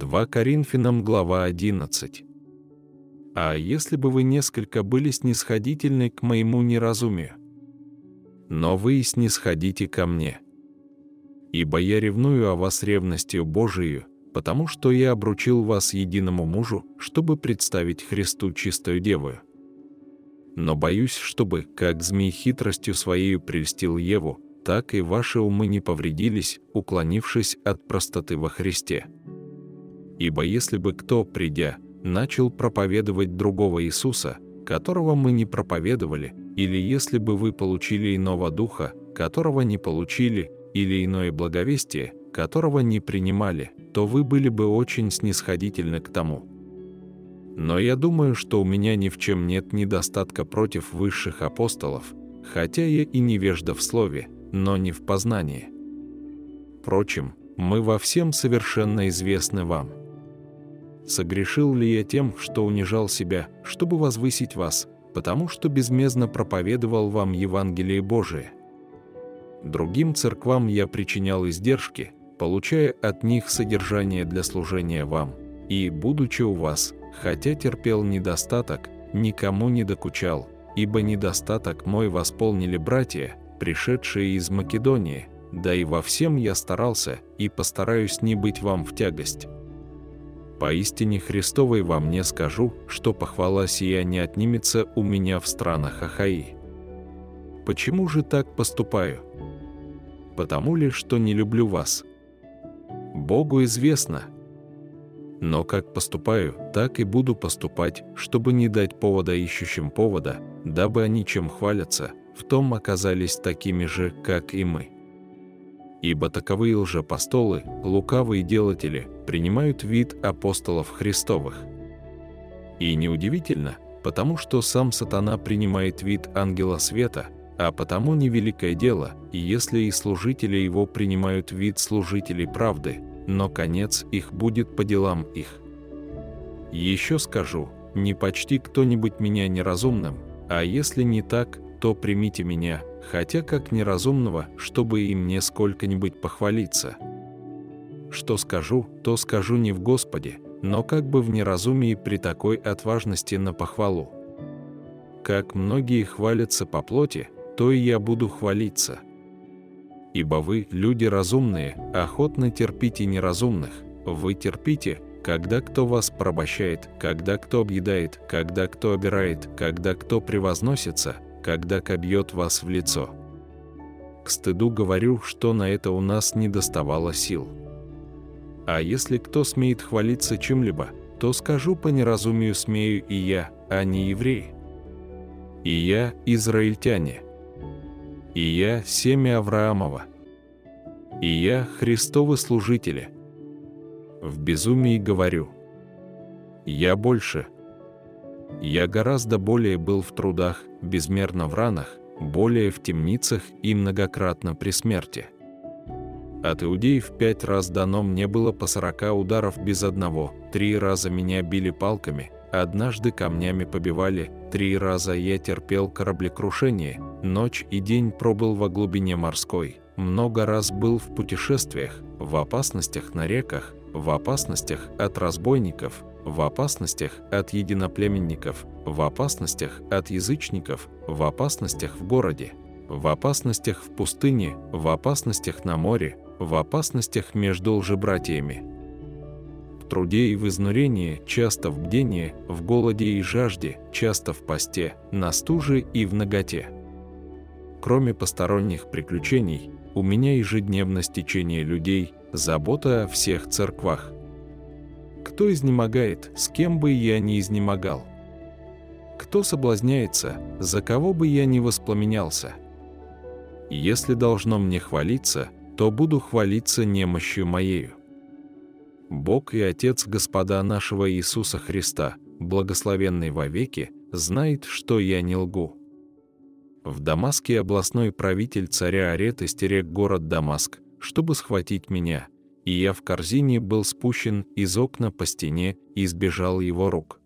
2 Коринфянам, глава 11. «А если бы вы несколько были снисходительны к моему неразумию? Но вы и снисходите ко мне. Ибо я ревную о вас ревностью Божию, потому что я обручил вас единому мужу, чтобы представить Христу чистую девою. Но боюсь, чтобы, как змей хитростью своею прельстил Еву, так и ваши умы не повредились, уклонившись от простоты во Христе. Ибо если бы кто, придя, начал проповедовать другого Иисуса, которого мы не проповедовали, или если бы вы получили иного духа, которого не получили, или иное благовестие, которого не принимали, то вы были бы очень снисходительны к тому. Но я думаю, что у меня ни в чем нет недостатка против высших апостолов, хотя я и невежда в слове, но не в познании. Впрочем, мы во всем совершенно известны вам. Согрешил ли я тем, что унижал себя, чтобы возвысить вас, потому что безмездно проповедовал вам Евангелие Божие? Другим церквам я причинял издержки, получая от них содержание для служения вам, и, будучи у вас, хотя терпел недостаток, никому не докучал, ибо недостаток мой восполнили братья, пришедшие из Македонии, да и во всем я старался и постараюсь не быть вам в тягость. Поистине Христовой во мне скажу, что похвала сия не отнимется у меня в странах Ахаи. Почему же так поступаю? Потому ли, что не люблю вас? Богу известно. Но как поступаю, так и буду поступать, чтобы не дать повода ищущим повода, дабы они чем хвалятся, в том оказались такими же, как и мы. Ибо таковые лжеапостолы, лукавые делатели, принимают вид апостолов Христовых. И неудивительно, потому что сам сатана принимает вид ангела света, а потому невеликое дело, если и служители его принимают вид служителей правды, но конец их будет по делам их. Еще скажу, не почти кто-нибудь меня неразумным, а если не так, то примите меня, хотя как неразумного, чтобы и мне сколько-нибудь похвалиться. Что скажу, то скажу не в Господе, но как бы в неразумии при такой отважности на похвалу. Как многие хвалятся по плоти, то и я буду хвалиться. Ибо вы, люди разумные, охотно терпите неразумных, вы терпите, когда кто вас порабощает, когда кто объедает, когда кто обирает, когда кто превозносится, когда кобьет вас в лицо. К стыду говорю, что на это у нас не доставало сил. А если кто смеет хвалиться чем-либо, то скажу по неразумию смею и я, а не евреи. И я израильтяне. И я семя Авраамова. И я Христовы служители. В безумии говорю. Я больше. Я гораздо более был в трудах, безмерно в ранах, более в темницах и многократно при смерти. От иудеев 5 раз дано мне было по 40 ударов без одного, 3 раза меня били палками, однажды камнями побивали, 3 раза я терпел кораблекрушение, ночь и день пробыл во глубине морской, много раз был в путешествиях, в опасностях на реках, в опасностях от разбойников, в опасностях от единоплеменников, в опасностях от язычников, в опасностях в городе, в опасностях в пустыне, в опасностях на море, в опасностях между лжебратьями. В труде и в изнурении, часто в бдении, в голоде и жажде, часто в посте, на стуже и в наготе. Кроме посторонних приключений, у меня ежедневно стечение людей, забота о всех церквах. Кто изнемогает, с кем бы я ни изнемогал? Кто соблазняется, за кого бы я ни воспламенялся? Если должно мне хвалиться, то буду хвалиться немощью моею. Бог и Отец Господа нашего Иисуса Христа, благословенный вовеки, знает, что я не лгу. В Дамаске областной правитель царя Арет истерек город Дамаск, чтобы схватить меня, и я в корзине был спущен из окна по стене и избежал его рук.